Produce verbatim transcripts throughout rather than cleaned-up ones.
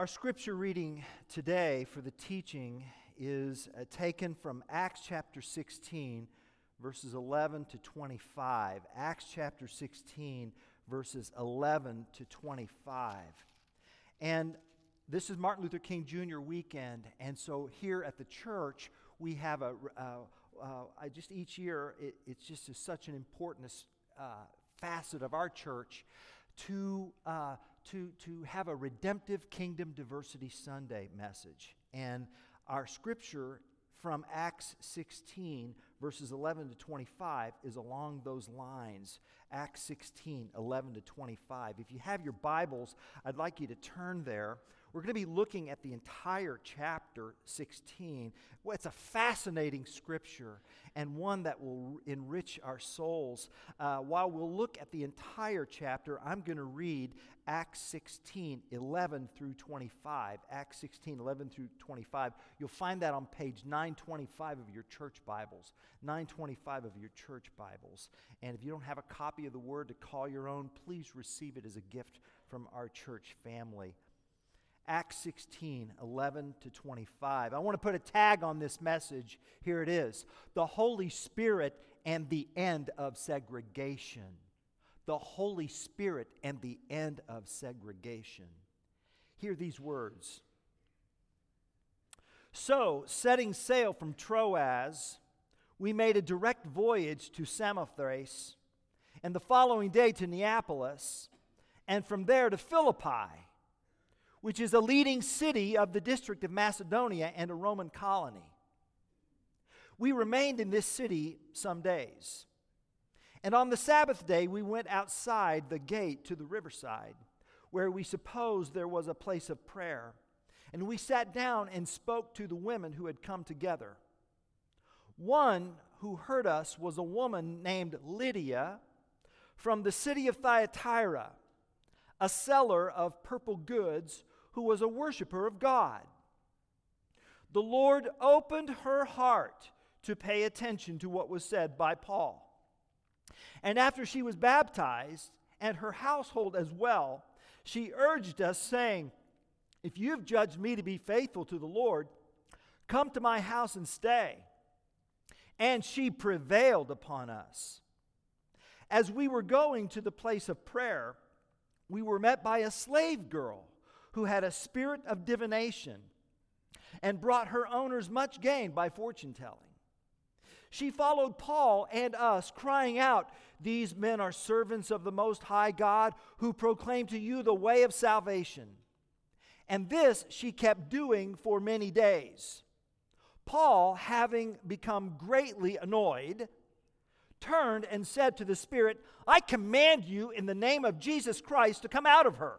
Our scripture reading today for the teaching is uh, taken from Acts chapter sixteen, verses eleven to twenty-five. Acts chapter sixteen, verses eleven to twenty-five. And this is Martin Luther King Junior weekend, and so here at the church, we have a, uh, uh, I just each year, it, it's just a, such an important uh, facet of our church to uh, to to have a Redemptive Kingdom Diversity Sunday message. And our scripture from Acts sixteen, verses eleven to twenty-five, is along those lines. Acts sixteen, eleven to twenty-five. If you have your Bibles, I'd like you to turn there. We're going to be looking at the entire chapter sixteen. Well, it's a fascinating scripture and one that will enrich our souls. Uh, while we'll look at the entire chapter, I'm going to read Acts sixteen, eleven through twenty-five. Acts sixteen, eleven through twenty-five. You'll find that on page nine twenty-five of your church Bibles. nine twenty-five of your church Bibles. And if you don't have a copy of the Word to call your own, please receive it as a gift from our church family. Acts sixteen, eleven to twenty-five. I want to put a tag on this message. Here it is. The Holy Spirit and the end of segregation. The Holy Spirit and the end of segregation. Hear these words. So, setting sail from Troas, we made a direct voyage to Samothrace, and the following day to Neapolis, and from there to Philippi, which is a leading city of the district of Macedonia and a Roman colony. We remained in this city some days. And on the Sabbath day, we went outside the gate to the riverside, where we supposed there was a place of prayer. And we sat down and spoke to the women who had come together. One who heard us was a woman named Lydia from the city of Thyatira, a seller of purple goods, who was a worshiper of God. The Lord opened her heart to pay attention to what was said by Paul. And after she was baptized, and her household as well, she urged us, saying, "If you have judged me to be faithful to the Lord, come to my house and stay." And she prevailed upon us. As we were going to the place of prayer, we were met by a slave girl who had a spirit of divination and brought her owners much gain by fortune telling. She followed Paul and us, crying out, "These men are servants of the Most High God, who proclaim to you the way of salvation." And this she kept doing for many days. Paul, having become greatly annoyed, turned and said to the spirit, "I command you in the name of Jesus Christ to come out of her."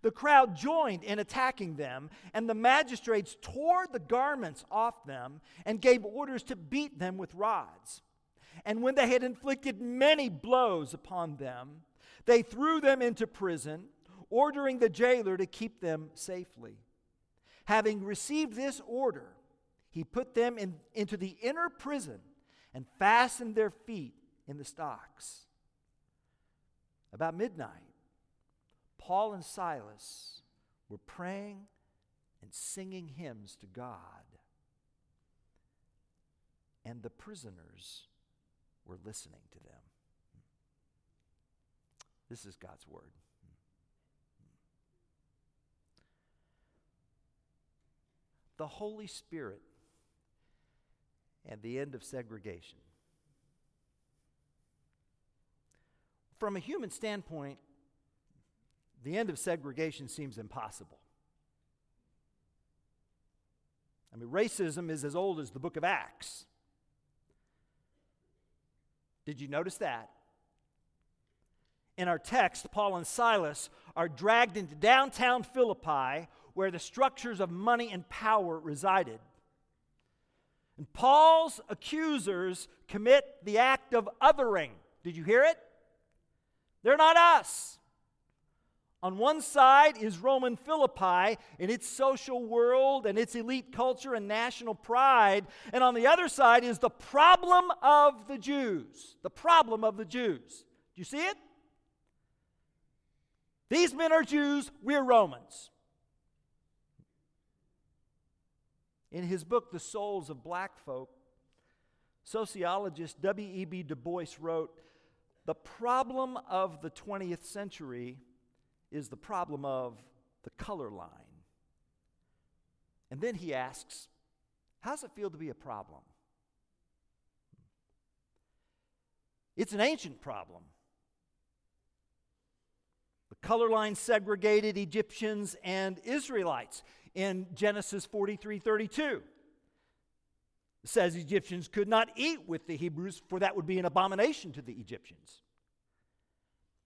The crowd joined in attacking them, and the magistrates tore the garments off them and gave orders to beat them with rods. And when they had inflicted many blows upon them, they threw them into prison, ordering the jailer to keep them safely. Having received this order, he put them in, into the inner prison and fastened their feet in the stocks. About midnight, Paul and Silas were praying and singing hymns to God, and the prisoners were listening to them. This is God's Word. The Holy Spirit and the end of segregation. From a human standpoint, the end of segregation seems impossible. I mean, racism is as old as the book of Acts. Did you notice that? In our text, Paul and Silas are dragged into downtown Philippi, where the structures of money and power resided. And Paul's accusers commit the act of othering. Did you hear it? They're not us. On one side is Roman Philippi and its social world and its elite culture and national pride. And on the other side is the problem of the Jews. The problem of the Jews. Do you see it? These men are Jews, we're Romans. In his book, The Souls of Black Folk, sociologist W E B Du Bois wrote, "The problem of the twentieth century is the problem of the color line." And then he asks, how does it feel to be a problem? It's an ancient problem. The color line segregated Egyptians and Israelites in Genesis forty-three thirty-two. It says Egyptians could not eat with the Hebrews, for that would be an abomination to the Egyptians.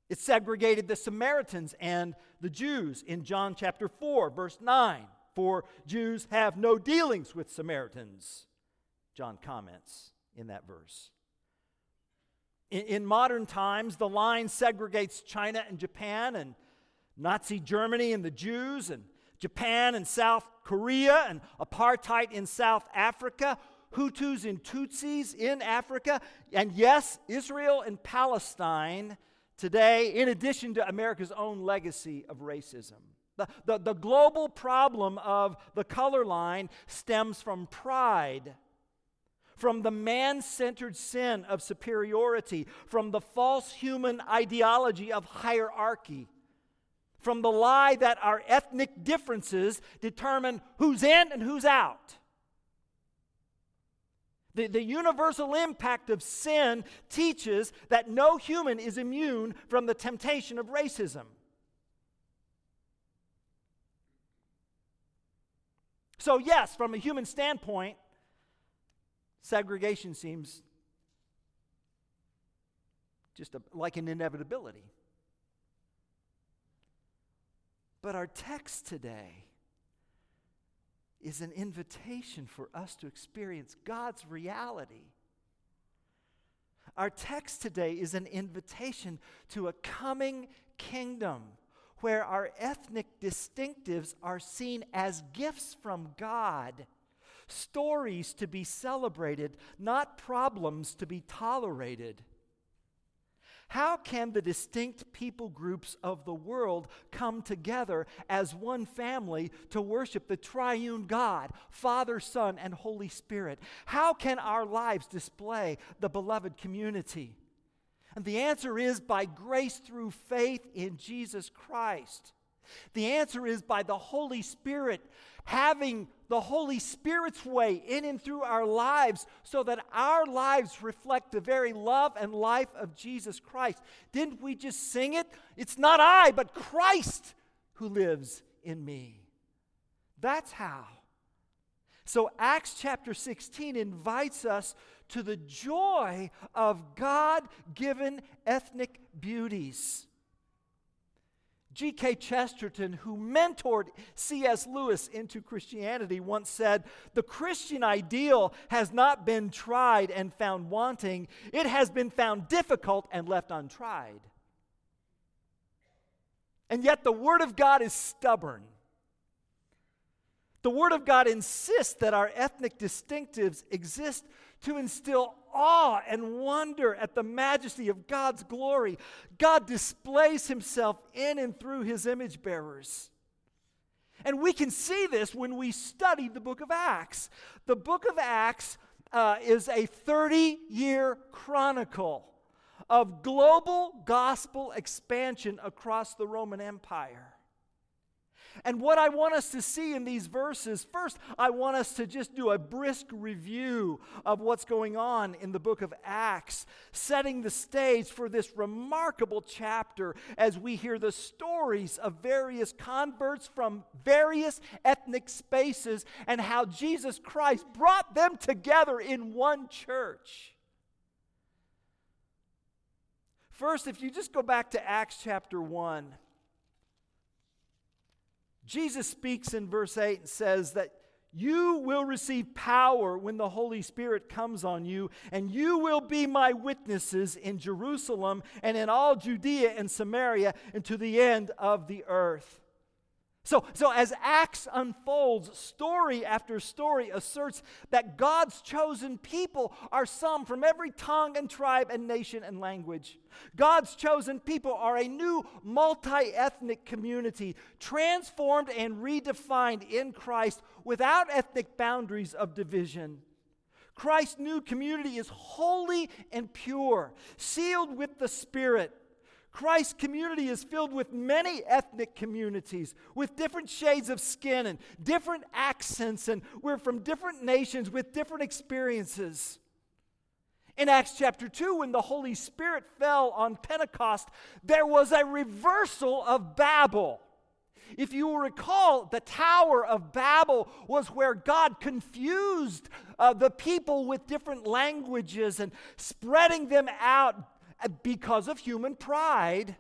It segregated the Samaritans and the Jews in John chapter four, verse nine. For Jews have no dealings with Samaritans, John comments in that verse. In, in modern times, the line segregates China and Japan and Nazi Germany and the Jews and Japan and South Korea and apartheid in South Africa, Hutus and Tutsis in Africa, and yes, Israel and Palestine today, in addition to America's own legacy of racism. The, the, the global problem of the color line stems from pride, from the man-centered sin of superiority, from the false human ideology of hierarchy, from the lie that our ethnic differences determine who's in and who's out. The, the universal impact of sin teaches that no human is immune from the temptation of racism. So yes, from a human standpoint, segregation seems just a, like an inevitability. But our text today is an invitation for us to experience God's reality. Our text today is an invitation to a coming kingdom where our ethnic distinctives are seen as gifts from God, stories to be celebrated, not problems to be tolerated. How can the distinct people groups of the world come together as one family to worship the triune God, Father, Son, and Holy Spirit? How can our lives display the beloved community? And the answer is by grace through faith in Jesus Christ. The answer is by the Holy Spirit, having the Holy Spirit's way in and through our lives so that our lives reflect the very love and life of Jesus Christ. Didn't we just sing it? It's not I, but Christ who lives in me. That's how. So Acts chapter sixteen invites us to the joy of God-given ethnic beauties. G K Chesterton, who mentored C S Lewis into Christianity, once said, "The Christian ideal has not been tried and found wanting. It has been found difficult and left untried." And yet the Word of God is stubborn. The Word of God insists that our ethnic distinctives exist to instill awe and wonder at the majesty of God's glory. God displays himself in and through his image bearers. And we can see this when we study the book of Acts. The book of Acts uh, is a thirty-year chronicle of global gospel expansion across the Roman Empire. And what I want us to see in these verses, first, I want us to just do a brisk review of what's going on in the book of Acts, setting the stage for this remarkable chapter as we hear the stories of various converts from various ethnic spaces and how Jesus Christ brought them together in one church. First, if you just go back to Acts chapter one, Jesus speaks in verse eight and says that You will receive power when the Holy Spirit comes on you, and you will be my witnesses in Jerusalem and in all Judea and Samaria and to the end of the earth. So, so as Acts unfolds, story after story asserts that God's chosen people are some from every tongue and tribe and nation and language. God's chosen people are a new multi-ethnic community, transformed and redefined in Christ without ethnic boundaries of division. Christ's new community is holy and pure, sealed with the Spirit. Christ's community is filled with many ethnic communities, with different shades of skin and different accents, and we're from different nations with different experiences. In Acts chapter two, when the Holy Spirit fell on Pentecost, there was a reversal of Babel. If you will recall, the Tower of Babel was where God confused uh, the people with different languages and spreading them out because of human pride.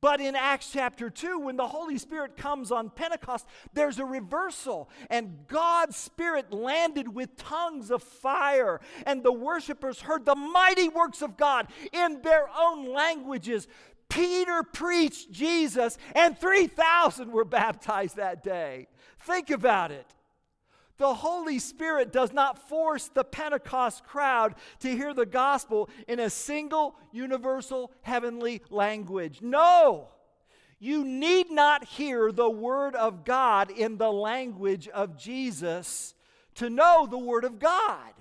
But in Acts chapter two, when the Holy Spirit comes on Pentecost, there's a reversal, and God's Spirit landed with tongues of fire, and the worshipers heard the mighty works of God in their own languages. Peter preached Jesus, and three thousand were baptized that day. Think about it. The Holy Spirit does not force the Pentecost crowd to hear the gospel in a single, universal, heavenly language. No! You need not hear the Word of God in the language of Jesus to know the Word of God.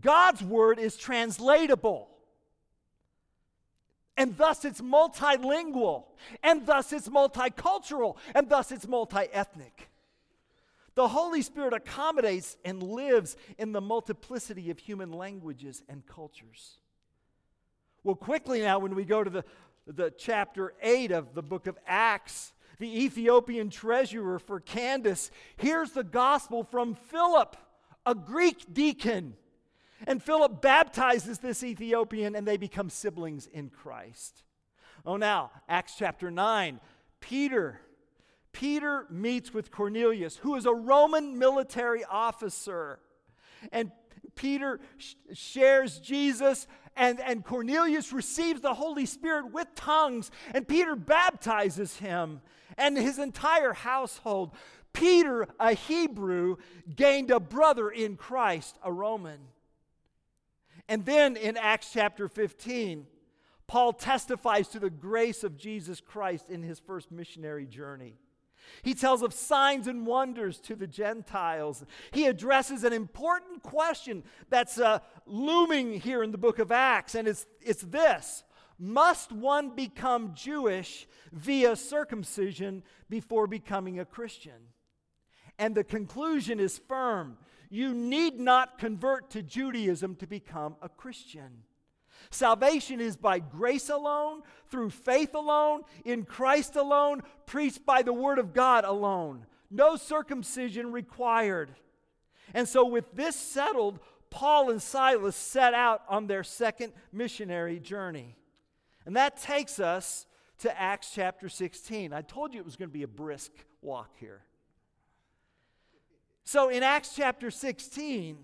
God's Word is translatable, and thus it's multilingual, and thus it's multicultural, and thus it's multi-ethnic. The Holy Spirit accommodates and lives in the multiplicity of human languages and cultures. Well, quickly now, when we go to the, the chapter eight of the book of Acts, the Ethiopian treasurer for Candace hears the gospel from Philip, a Greek deacon. And Philip baptizes this Ethiopian, and they become siblings in Christ. Oh, now, Acts chapter nine, Peter Peter meets with Cornelius, who is a Roman military officer. And Peter sh- shares Jesus, and, and Cornelius receives the Holy Spirit with tongues, and Peter baptizes him and his entire household. Peter, a Hebrew, gained a brother in Christ, a Roman. And then in Acts chapter fifteen, Paul testifies to the grace of Jesus Christ in his first missionary journey. He tells of signs and wonders to the Gentiles. He addresses an important question that's uh, looming here in the book of Acts, and it's, it's this. Must one become Jewish via circumcision before becoming a Christian? And the conclusion is firm. You need not convert to Judaism to become a Christian. Salvation is by grace alone, through faith alone, in Christ alone, preached by the Word of God alone. No circumcision required. And so with this settled, Paul and Silas set out on their second missionary journey. And that takes us to Acts chapter sixteen. I told you it was going to be a brisk walk here. So in Acts chapter sixteen,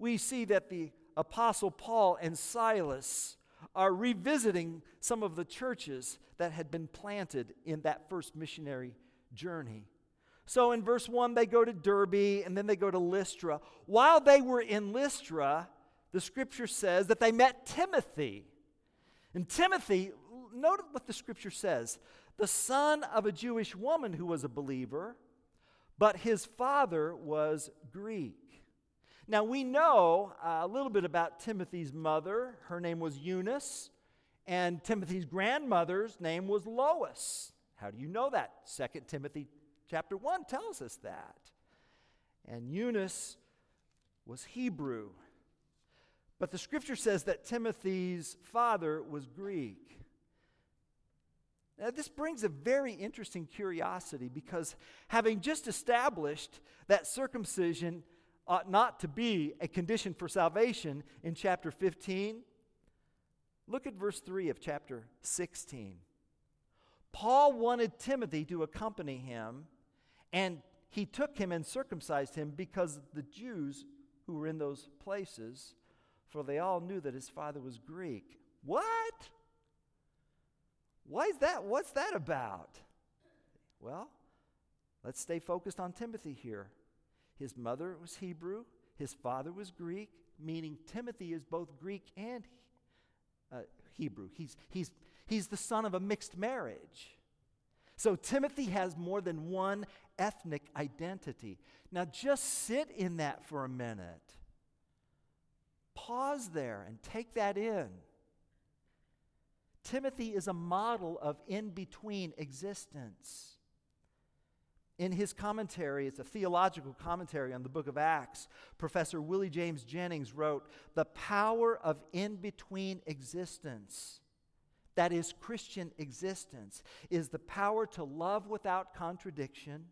we see that the Apostle Paul and Silas are revisiting some of the churches that had been planted in that first missionary journey. So in verse one, they go to Derbe, and then they go to Lystra. While they were in Lystra, the Scripture says that they met Timothy. And Timothy, note what the Scripture says, the son of a Jewish woman who was a believer, but his father was Greek. Now, we know uh, a little bit about Timothy's mother. Her name was Eunice, and Timothy's grandmother's name was Lois. How do you know that? Second Timothy chapter one tells us that. And Eunice was Hebrew. But the Scripture says that Timothy's father was Greek. Now, this brings a very interesting curiosity, because having just established that circumcision ought not to be a condition for salvation in chapter fifteen. Look at verse three of chapter sixteen. Paul wanted Timothy to accompany him, And he took him and circumcised him because the Jews who were in those places, for they all knew that his father was Greek. What? Why is that? What's that about? Well, let's stay focused on Timothy here. His mother was Hebrew. His father was Greek, meaning Timothy is both Greek and uh, Hebrew. He's, he's, he's the son of a mixed marriage. So Timothy has more than one ethnic identity. Now just sit in that for a minute. Pause there and take that in. Timothy is a model of in-between existence. In his commentary, it's a theological commentary on the book of Acts, Professor Willie James Jennings wrote, "The power of in-between existence, that is Christian existence, is the power to love without contradiction,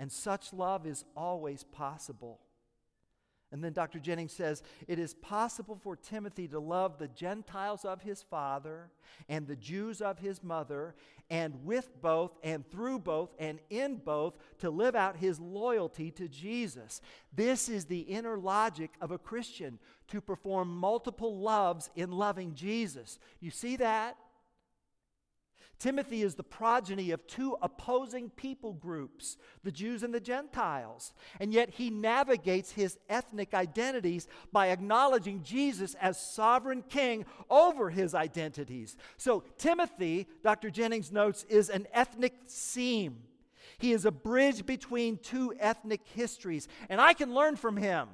and such love is always possible." And then Doctor Jennings says, "It is possible for Timothy to love the Gentiles of his father and the Jews of his mother, and with both and through both and in both to live out his loyalty to Jesus." This is the inner logic of a Christian, to perform multiple loves in loving Jesus. You see that? Timothy is the progeny of two opposing people groups, the Jews and the Gentiles, and yet he navigates his ethnic identities by acknowledging Jesus as sovereign king over his identities. So Timothy, Doctor Jennings notes, is an ethnic seam. He is a bridge between two ethnic histories, and I can learn from him.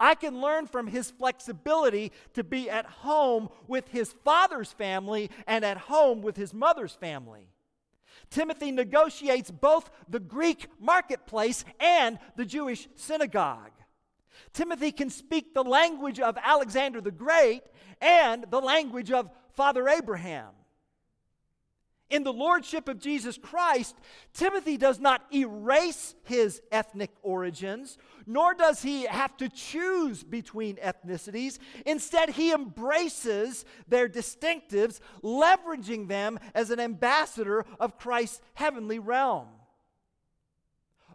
I can learn from his flexibility to be at home with his father's family and at home with his mother's family. Timothy negotiates both the Greek marketplace and the Jewish synagogue. Timothy can speak the language of Alexander the Great and the language of Father Abraham. In the lordship of Jesus Christ, Timothy does not erase his ethnic origins, nor does he have to choose between ethnicities. Instead, he embraces their distinctives, leveraging them as an ambassador of Christ's heavenly realm.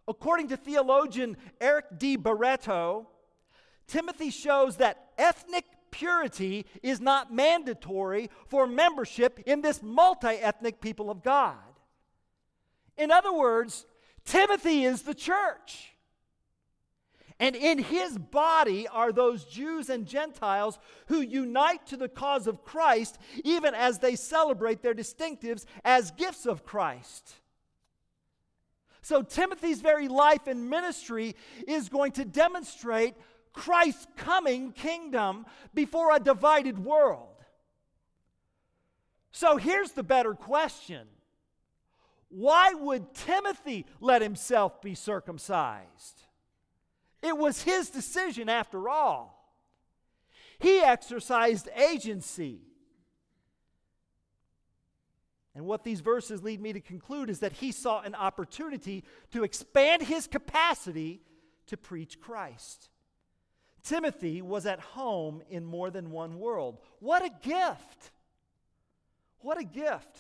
According to theologian Eric D. Barreto, Timothy shows that ethnic purity is not mandatory for membership in this multi-ethnic people of God. In other words, Timothy is the church. And in his body are those Jews and Gentiles who unite to the cause of Christ even as they celebrate their distinctives as gifts of Christ. So Timothy's very life and ministry is going to demonstrate Christ's coming kingdom before a divided world. So here's the better question. Why would Timothy let himself be circumcised? It was his decision after all. He exercised agency. And what these verses lead me to conclude is that he saw an opportunity to expand his capacity to preach Christ. Timothy was at home in more than one world. What a gift! What a gift!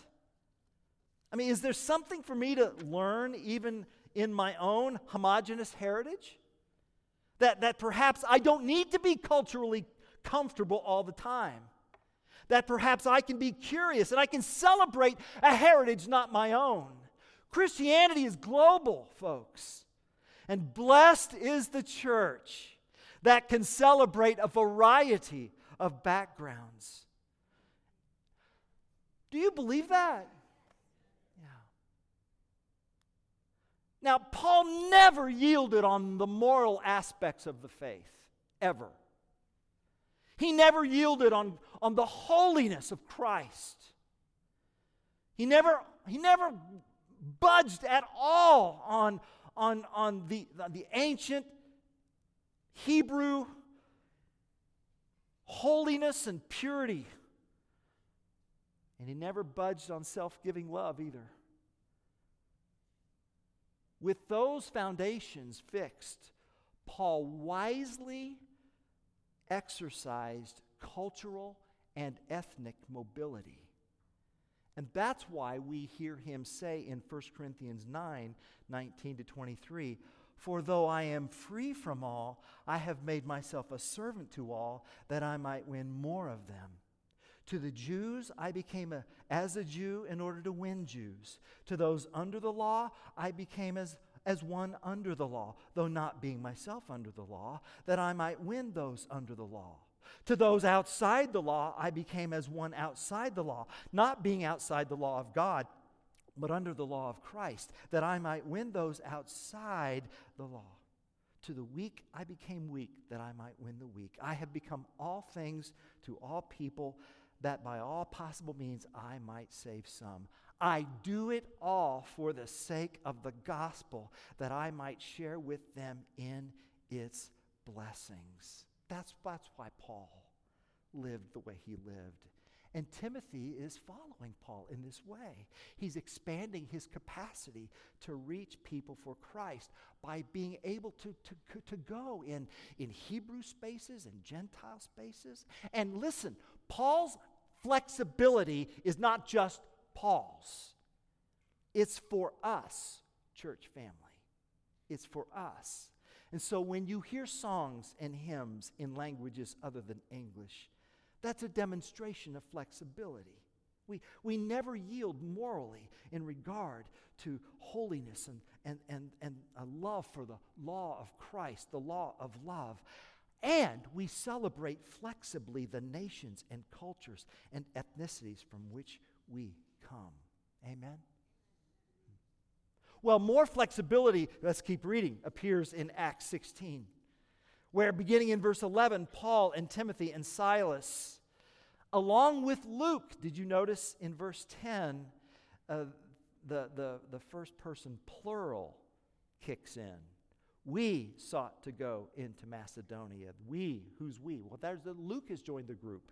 I mean, is there something for me to learn even in my own homogeneous heritage? That, that perhaps I don't need to be culturally comfortable all the time. That perhaps I can be curious and I can celebrate a heritage not my own. Christianity is global, folks. And blessed is the church that can celebrate a variety of backgrounds. Do you believe that? Yeah. Now, Paul never yielded on the moral aspects of the faith, ever. He never yielded on, on the holiness of Christ. He never, he never budged at all on, on, on the, the ancient Hebrew holiness and purity. And he never budged on self-giving love either. With those foundations fixed, Paul wisely exercised cultural and ethnic mobility, And that's why we hear him say in First Corinthians nine, nineteen to twenty-three, "For though I am free from all, I have made myself a servant to all, that I might win more of them. To the Jews, I became a, as a Jew in order to win Jews. To those under the law, I became as, as one under the law, though not being myself under the law, that I might win those under the law. To those outside the law, I became as one outside the law, not being outside the law of God, but under the law of Christ, that I might win those outside the law. To the weak, I became weak, that I might win the weak. I have become all things to all people, that by all possible means I might save some. I do it all for the sake of the gospel, that I might share with them in its blessings." That's, that's why Paul lived the way he lived. And Timothy is following Paul in this way. He's expanding his capacity to reach people for Christ by being able to, to, to go in, in Hebrew spaces and Gentile spaces. And listen, Paul's flexibility is not just Paul's. It's for us, church family. It's for us. And so when you hear songs and hymns in languages other than English, that's a demonstration of flexibility. We, we never yield morally in regard to holiness and, and, and, and a love for the law of Christ, the law of love. And we celebrate flexibly the nations and cultures and ethnicities from which we come. Amen? Well, more flexibility, let's keep reading, appears in Acts sixteen, where beginning in verse eleven, Paul and Timothy and Silas, along with Luke, did you notice in verse ten, uh, the, the, the first person plural kicks in. We sought to go into Macedonia. We, who's we? Well, there's the, Luke has joined the group.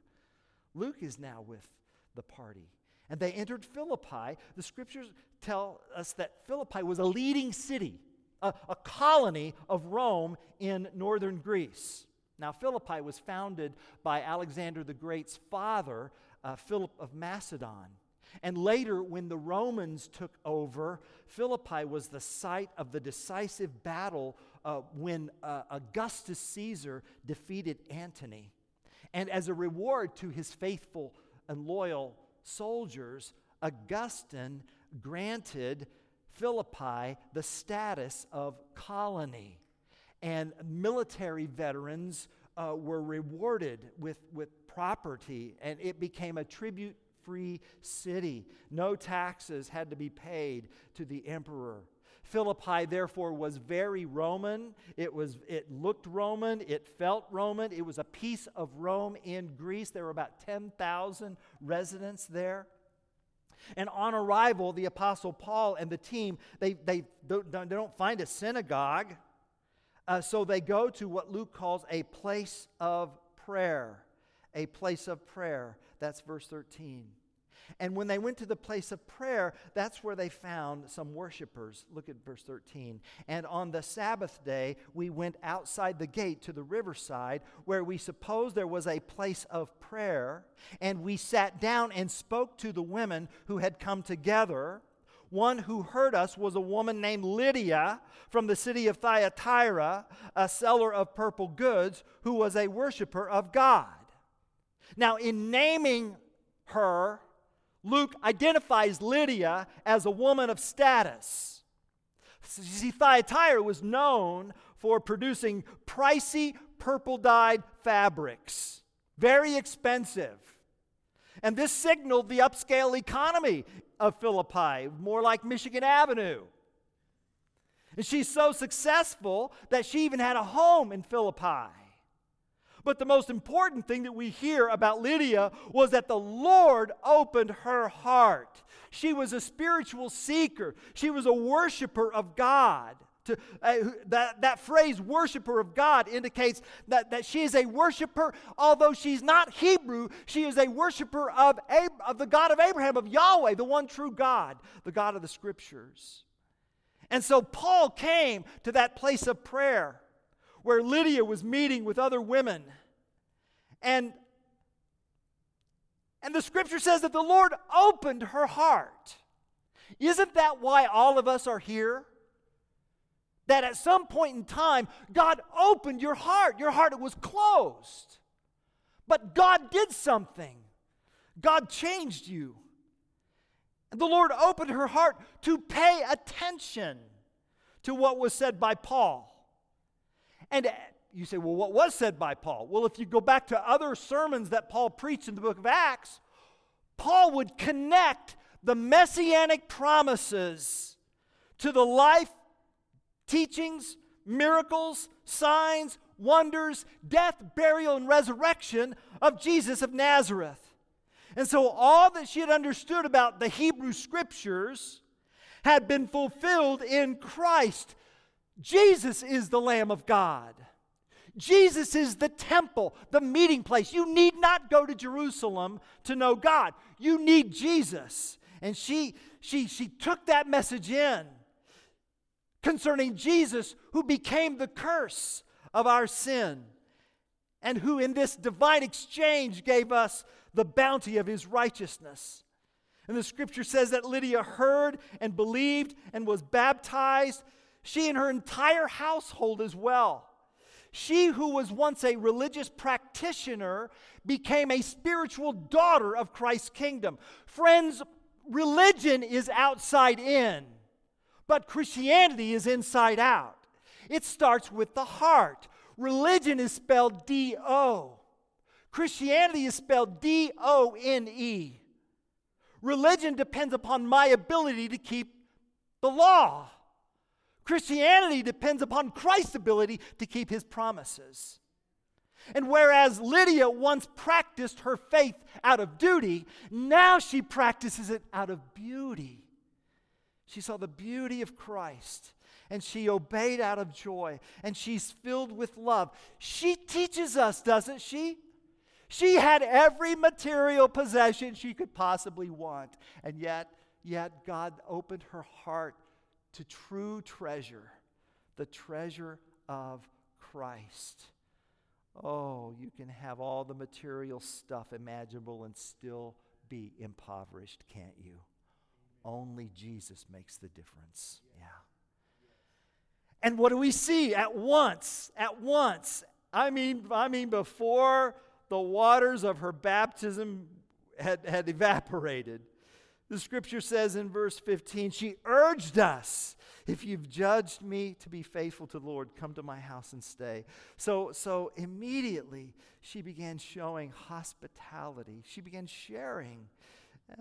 Luke is now with the party. And they entered Philippi. The scriptures tell us that Philippi was a leading city, a, a colony of Rome in northern Greece. Now, Philippi was founded by Alexander the Great's father, uh, Philip of Macedon. And later, when the Romans took over, Philippi was the site of the decisive battle uh, when uh, Augustus Caesar defeated Antony. And as a reward to his faithful and loyal soldiers, Augustine granted Philippi the status of colony, and military veterans uh, were rewarded with, with property, and it became a tribute-free city. No taxes had to be paid to the emperor. Philippi, therefore, was very Roman. It was, it looked Roman. It felt Roman. It was a piece of Rome in Greece. There were about ten thousand residents there. And on arrival, the Apostle Paul and the team, they, they, don't, they don't find a synagogue. Uh, so they go to what Luke calls a place of prayer. A place of prayer. That's verse thirteen. And when they went to the place of prayer, that's where they found some worshipers. Look at verse thirteen. "And on the Sabbath day, we went outside the gate to the riverside, where we supposed there was a place of prayer. And we sat down and spoke to the women who had come together. One who heard us was a woman named Lydia from the city of Thyatira, a seller of purple goods, who was a worshiper of God." Now, in naming her, Luke identifies Lydia as a woman of status. You see, Thyatira was known for producing pricey purple-dyed fabrics, very expensive. And this signaled the upscale economy of Philippi, more like Michigan Avenue. And she's so successful that she even had a home in Philippi. But the most important thing that we hear about Lydia was that the Lord opened her heart. She was a spiritual seeker. She was a worshiper of God. To, uh, that, that phrase, worshiper of God, indicates that, that she is a worshiper, although she's not Hebrew, she is a worshiper of, Ab- of the God of Abraham, of Yahweh, the one true God, the God of the Scriptures. And so Paul came to that place of prayer, where Lydia was meeting with other women. And And the scripture says that the Lord opened her heart. Isn't that why all of us are here? That at some point in time, God opened your heart. Your heart was closed. But God did something. God changed you. And the Lord opened her heart to pay attention to what was said by Paul. And you say, well, what was said by Paul? Well, if you go back to other sermons that Paul preached in the book of Acts, Paul would connect the messianic promises to the life, teachings, miracles, signs, wonders, death, burial, and resurrection of Jesus of Nazareth. And so all that she had understood about the Hebrew Scriptures had been fulfilled in Christ. Jesus is the Lamb of God. Jesus is the temple, the meeting place. You need not go to Jerusalem to know God. You need Jesus. And she, she, she took that message in concerning Jesus, who became the curse of our sin, and who in this divine exchange gave us the bounty of his righteousness. And the scripture says that Lydia heard and believed and was baptized, she and her entire household as well. She who was once a religious practitioner became a spiritual daughter of Christ's kingdom. Friends, religion is outside in, but Christianity is inside out. It starts with the heart. Religion is spelled D O. Christianity is spelled D O N E. Religion depends upon my ability to keep the law. Christianity depends upon Christ's ability to keep his promises. And whereas Lydia once practiced her faith out of duty, now she practices it out of beauty. She saw the beauty of Christ, and she obeyed out of joy, and she's filled with love. She teaches us, doesn't she? She had every material possession she could possibly want, and yet, yet God opened her heart to true treasure, the treasure of Christ. Oh, you can have all the material stuff imaginable and still be impoverished, can't you? Only Jesus makes the difference. Yeah. And what do we see at once? At once. I mean, I mean, before the waters of her baptism had, had evaporated, the scripture says in verse fifteen, she urged us, if you've judged me to be faithful to the Lord, come to my house and stay. So, so immediately she began showing hospitality. She began sharing.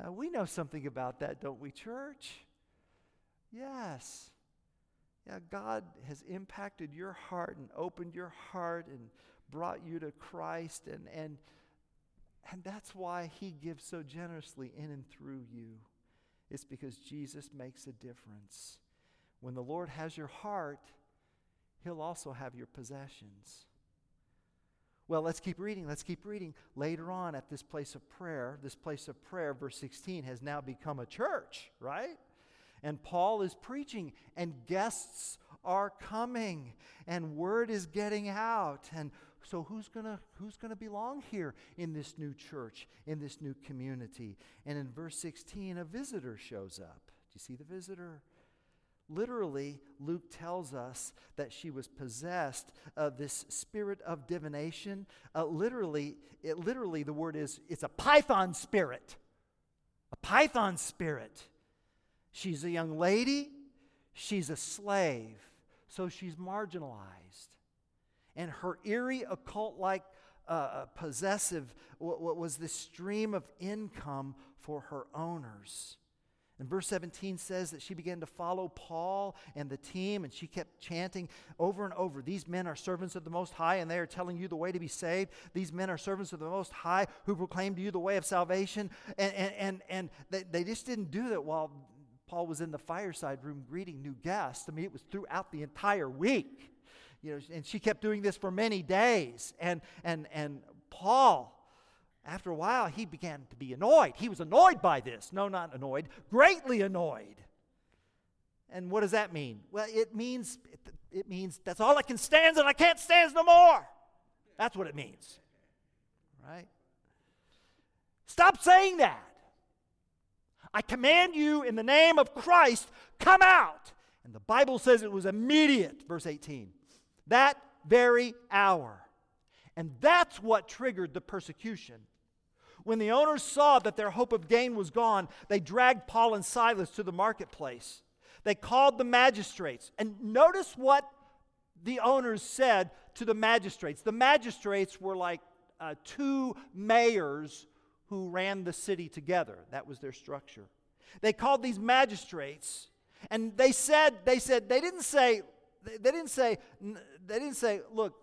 Uh, we know something about that, don't we, church? Yes. Yeah, God has impacted your heart and opened your heart and brought you to Christ, and and and that's why he gives so generously in and through you. It's because Jesus makes a difference. When the Lord has your heart, he'll also have your possessions. Well, let's keep reading, let's keep reading. Later on at this place of prayer, this place of prayer, verse sixteen, has now become a church, right? And Paul is preaching, and guests are coming, and word is getting out. And so who's gonna who's gonna belong here in this new church, in this new community? And in verse sixteen, a visitor shows up. Do you see the visitor? Literally, Luke tells us that she was possessed of this spirit of divination. Uh, literally, it literally the word is it's a python spirit. A python spirit. She's a young lady, she's a slave, so she's marginalized. And her eerie, occult-like, uh, possessive, what, what was this stream of income for her owners. And verse seventeen says that she began to follow Paul and the team, and she kept chanting over and over, these men are servants of the Most High, and they are telling you the way to be saved. These men are servants of the Most High who proclaim to you the way of salvation. And, and, and, and they, they just didn't do that while Paul was in the fireside room greeting new guests. I mean, it was throughout the entire week. You know, and she kept doing this for many days. And and and Paul, after a while, he began to be annoyed. He was annoyed by this. No, not annoyed, greatly annoyed. And what does that mean? Well, it means it means that's all I can stand, and I can't stand no more. That's what it means. Right? Stop saying that. I command you in the name of Christ, come out. And the Bible says it was immediate, verse eighteen, that very hour. And that's what triggered the persecution. When the owners saw that their hope of gain was gone, they dragged Paul and Silas to the marketplace. They called the magistrates. And notice what the owners said to the magistrates. The magistrates were like uh, two mayors who ran the city together. That was their structure. They called these magistrates, and they said, they said, they didn't say, they didn't say, they didn't say, look,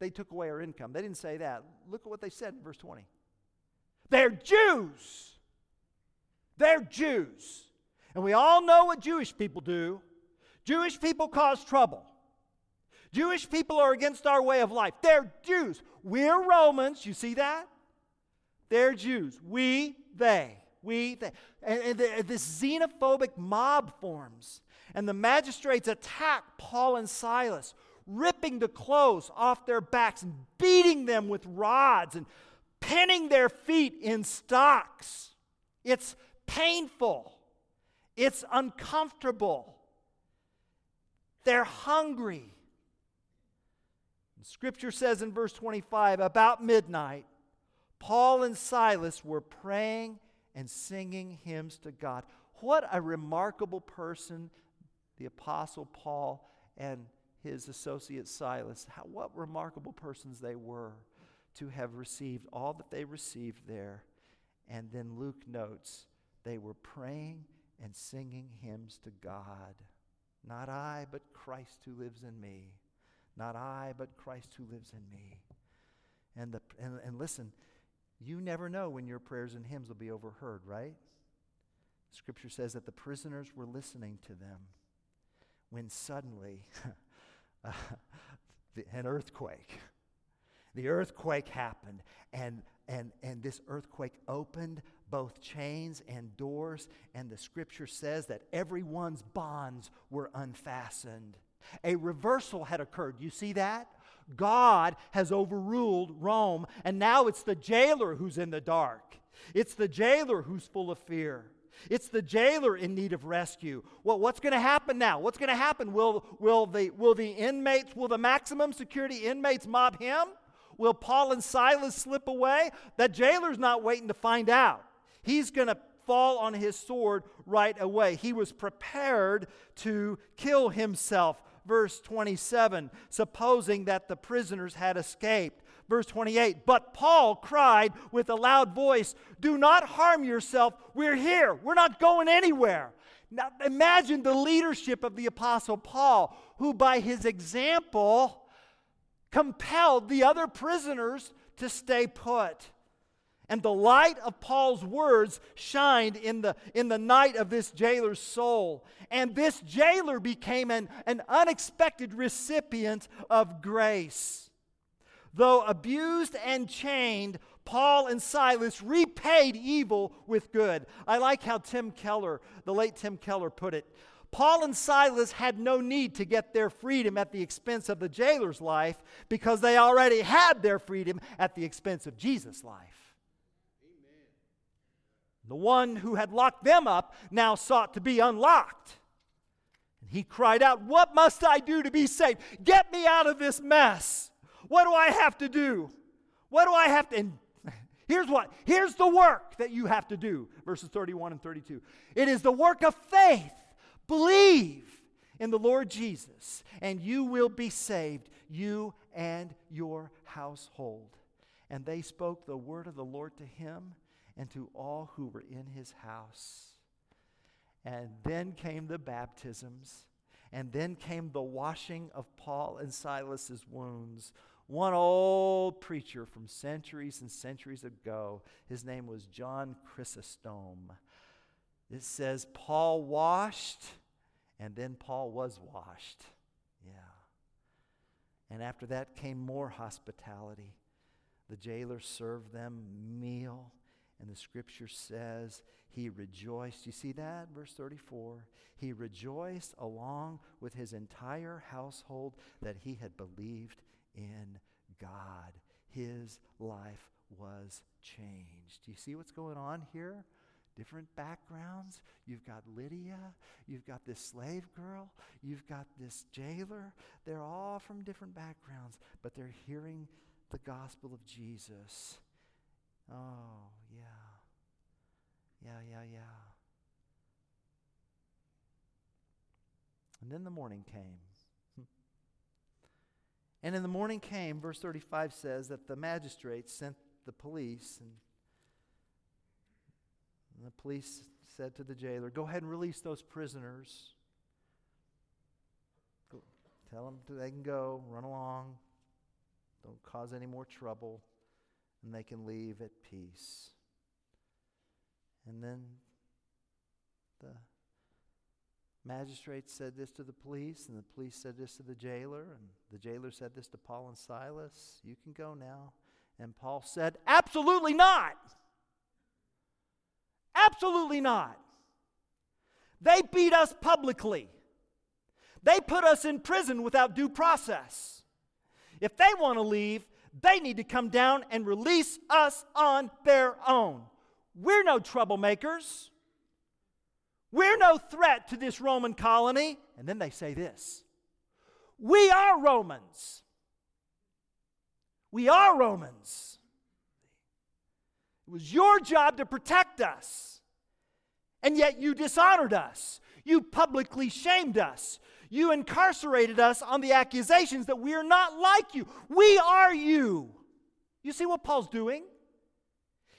they took away our income. They didn't say that. Look at what they said in verse twenty. They're Jews. They're Jews. And we all know what Jewish people do. Jewish people cause trouble. Jewish people are against our way of life. They're Jews. We're Romans. You see that? They're Jews. We, they. We, they. And, and the, this xenophobic mob forms. And the magistrates attack Paul and Silas, ripping the clothes off their backs and beating them with rods and pinning their feet in stocks. It's painful. It's uncomfortable. They're hungry. And Scripture says in verse twenty-five, about midnight, Paul and Silas were praying and singing hymns to God. What a remarkable person the Apostle Paul and his associate Silas, how, what remarkable persons they were to have received all that they received there. And then Luke notes, they were praying and singing hymns to God. Not I, but Christ who lives in me. Not I, but Christ who lives in me. And, the, and, and listen, you never know when your prayers and hymns will be overheard, right? Scripture says that the prisoners were listening to them when suddenly uh, the, an earthquake. The earthquake happened, and and and this earthquake opened both chains and doors, and the Scripture says that everyone's bonds were unfastened. A reversal had occurred. You see that? God has overruled Rome, and now it's the jailer who's in the dark. It's the jailer who's full of fear. It's the jailer in need of rescue. Well, what's going to happen now? What's going to happen? Will will the will the inmates, will the maximum security inmates mob him? Will Paul and Silas slip away? That jailer's not waiting to find out. He's going to fall on his sword right away. He was prepared to kill himself. Verse twenty-seven, supposing that the prisoners had escaped. Verse twenty-eight, but Paul cried with a loud voice, do not harm yourself. We're here. We're not going anywhere. Now imagine the leadership of the Apostle Paul, who by his example compelled the other prisoners to stay put. And the light of Paul's words shined in the, in the night of this jailer's soul. And this jailer became an, an unexpected recipient of grace. Though abused and chained, Paul and Silas repaid evil with good. I like how Tim Keller, the late Tim Keller, put it. Paul and Silas had no need to get their freedom at the expense of the jailer's life because they already had their freedom at the expense of Jesus' life. Amen. The one who had locked them up now sought to be unlocked. And he cried out, what must I do to be saved? Get me out of this mess. What do I have to do? What do I have to... And here's what. Here's the work that you have to do. Verses thirty-one and thirty-two. It is the work of faith. Believe in the Lord Jesus, and you will be saved, you and your household. And they spoke the word of the Lord to him and to all who were in his house. And then came the baptisms, and then came the washing of Paul and Silas's wounds. One old preacher from centuries and centuries ago, his name was John Chrysostom. It says Paul washed, and then Paul was washed. Yeah. And after that came more hospitality. The jailer served them meal, and the Scripture says he rejoiced. You see that? Verse thirty-four. He rejoiced along with his entire household that he had believed in God. His life was changed. Do you see what's going on here? Different backgrounds. You've got Lydia. You've got this slave girl. You've got this jailer. They're all from different backgrounds, but they're hearing the gospel of Jesus. Oh, yeah. Yeah, yeah, yeah. And then the morning came. And in the morning came, verse thirty-five says that the magistrates sent the police, and the police said to the jailer, go ahead and release those prisoners. Go. Tell them they can go, run along, don't cause any more trouble, and they can leave at peace. And then the magistrates said this to the police, and the police said this to the jailer, and the jailer said this to Paul and Silas, you can go now. And Paul said, absolutely not! Absolutely not. They beat us publicly. They put us in prison without due process. If they want to leave, they need to come down and release us on their own. We're no troublemakers. We're no threat to this Roman colony. And then they say this. We are Romans. We are Romans. It was your job to protect us, and yet you dishonored us. You publicly shamed us. You incarcerated us on the accusations that we are not like you. We are you. You see what Paul's doing?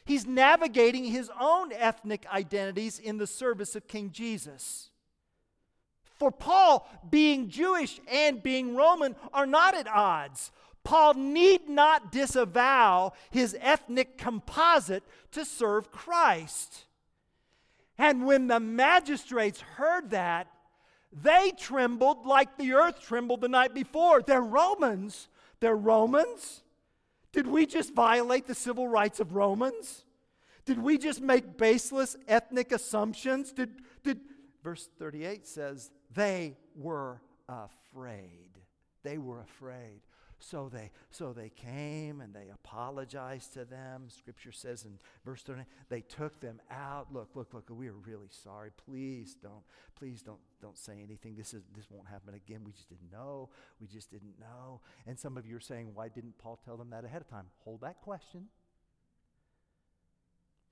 He's navigating his own ethnic identities in the service of King Jesus. For Paul, being Jewish and being Roman are not at odds. Paul need not disavow his ethnic composite to serve Christ. And when the magistrates heard that, they trembled like the earth trembled the night before. They're Romans. They're Romans? Did we just violate the civil rights of Romans? Did we just make baseless ethnic assumptions? Did, did, verse thirty-eight says, they were afraid. They were afraid. So they so they came and they apologized to them. Scripture says in verse thirty, they took them out. Look, look, look, we are really sorry. Please don't, please don't, don't say anything. This is this won't happen again. We just didn't know. We just didn't know. And some of you are saying, why didn't Paul tell them that ahead of time? Hold that question.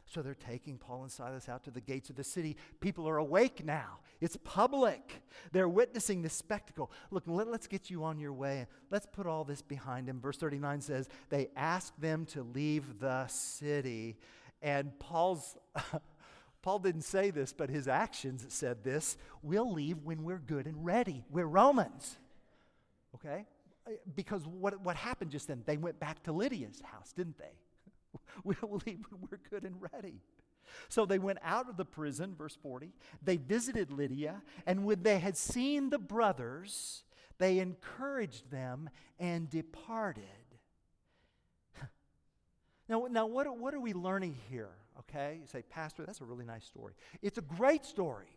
So they're taking Paul and Silas out to the gates of the city. People are awake now. It's public. They're witnessing this spectacle. Look, let, let's get you on your way. Let's put all this behind him. Verse thirty-nine says, they asked them to leave the city. And Paul's, Paul didn't say this, but his actions said this. We'll leave when we're good and ready. We're Romans. Okay? Because what, what happened just then? They went back to Lydia's house, didn't they? We'll leave when we're good and ready. So they went out of the prison, verse forty. They visited Lydia, and when they had seen the brothers, they encouraged them and departed. Now, now what, what are we learning here? Okay, you say, Pastor, that's a really nice story. It's a great story.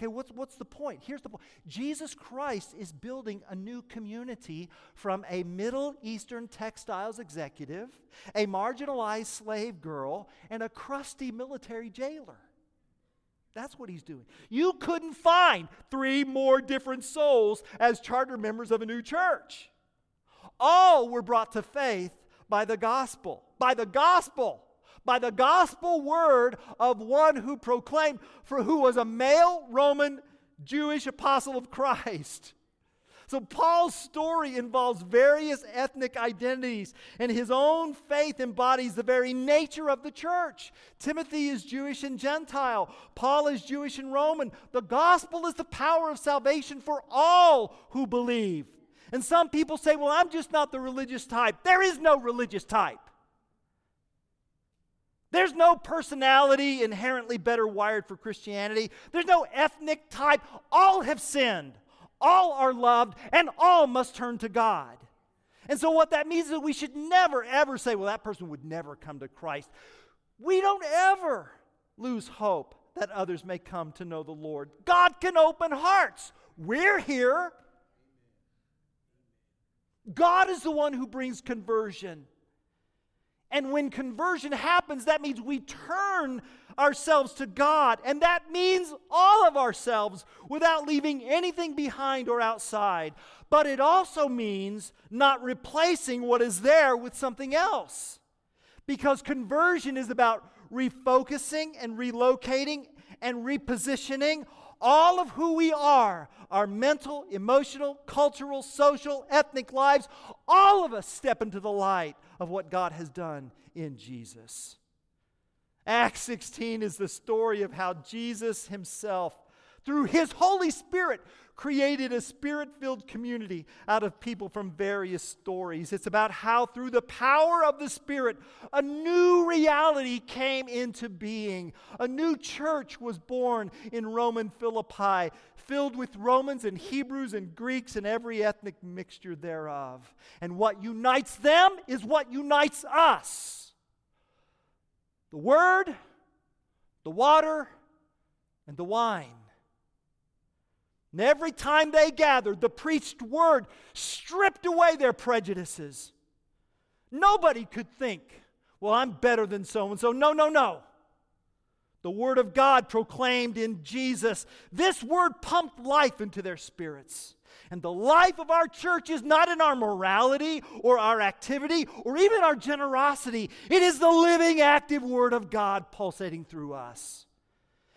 Okay, what's, what's the point? Here's the point. Jesus Christ is building a new community from a Middle Eastern textiles executive, a marginalized slave girl, and a crusty military jailer. That's what he's doing. You couldn't find three more different souls as charter members of a new church. All were brought to faith by the gospel. By the gospel. By the gospel word of one who proclaimed, for who was a male Roman Jewish apostle of Christ. So Paul's story involves various ethnic identities, and his own faith embodies the very nature of the church. Timothy is Jewish and Gentile. Paul is Jewish and Roman. The gospel is the power of salvation for all who believe. And some people say, well, I'm just not the religious type. There is no religious type. There's no personality inherently better wired for Christianity. There's no ethnic type. All have sinned. All are loved, and all must turn to God. And so what that means is that we should never, ever say, well, that person would never come to Christ. We don't ever lose hope that others may come to know the Lord. God can open hearts. We're here. God is the one who brings conversion. And when conversion happens, that means we turn ourselves to God. And that means all of ourselves without leaving anything behind or outside. But it also means not replacing what is there with something else. Because conversion is about refocusing and relocating and repositioning all of who we are, our mental, emotional, cultural, social, ethnic lives, all of us step into the light of what God has done in Jesus. Acts sixteen is the story of how Jesus himself, through his Holy Spirit, created a Spirit-filled community out of people from various stories. It's about how through the power of the Spirit, a new reality came into being. A new church was born in Roman Philippi, filled with Romans and Hebrews and Greeks and every ethnic mixture thereof. And what unites them is what unites us. The Word, the water, and the wine. And every time they gathered, the preached word stripped away their prejudices. Nobody could think, well, I'm better than so-and-so. No, no, no. The word of God proclaimed in Jesus, this word pumped life into their spirits. And the life of our church is not in our morality or our activity or even our generosity. It is the living, active word of God pulsating through us.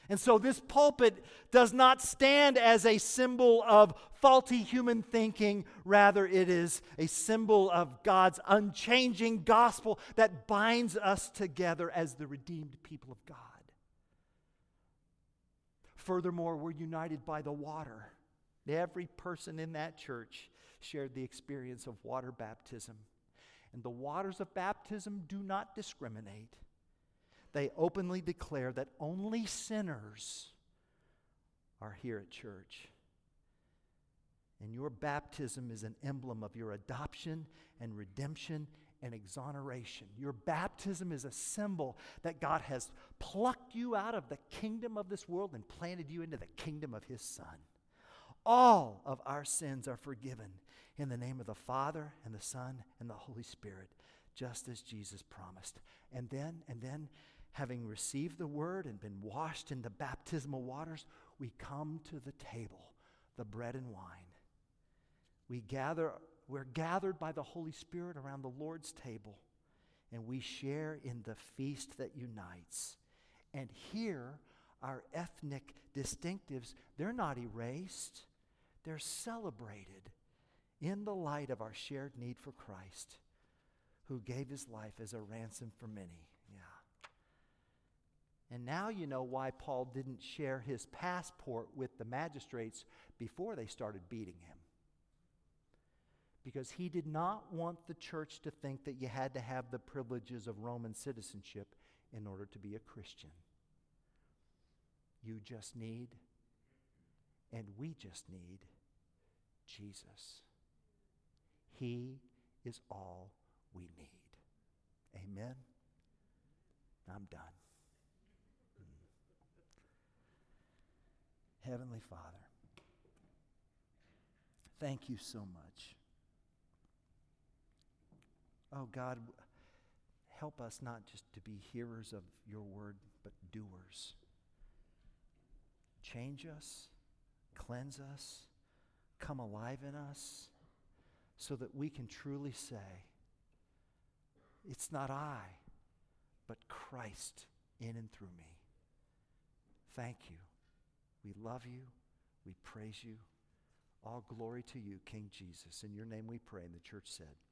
And so this pulpit does not stand as a symbol of faulty human thinking. Rather, it is a symbol of God's unchanging gospel that binds us together as the redeemed people of God. Furthermore, we're united by the water. Every person in that church shared the experience of water baptism. And the waters of baptism do not discriminate. They openly declare that only sinners are here at church. And your baptism is an emblem of your adoption and redemption and exoneration. Your baptism is a symbol that God has plucked you out of the kingdom of this world and planted you into the kingdom of His Son. All of our sins are forgiven in the name of the Father and the Son and the Holy Spirit, just as Jesus promised. And then, and then, having received the word and been washed in the baptismal waters, we come to the table, the bread and wine. We gather, we're gathered by the Holy Spirit around the Lord's table, and we share in the feast that unites. And here, our ethnic distinctives, they're not erased. They're celebrated in the light of our shared need for Christ, who gave his life as a ransom for many. Yeah. And now you know why Paul didn't share his passport with the magistrates before they started beating him. Because he did not want the church to think that you had to have the privileges of Roman citizenship in order to be a Christian. You just need, and we just need, Jesus. He is all we need. Amen? I'm done. Mm. Heavenly Father, thank you so much. Oh God, help us not just to be hearers of your word, but doers. Change us, cleanse us, come alive in us, so that we can truly say, it's not I, but Christ in and through me. Thank you. We love you. We praise you. All glory to you, King Jesus. In your name we pray, and the church said.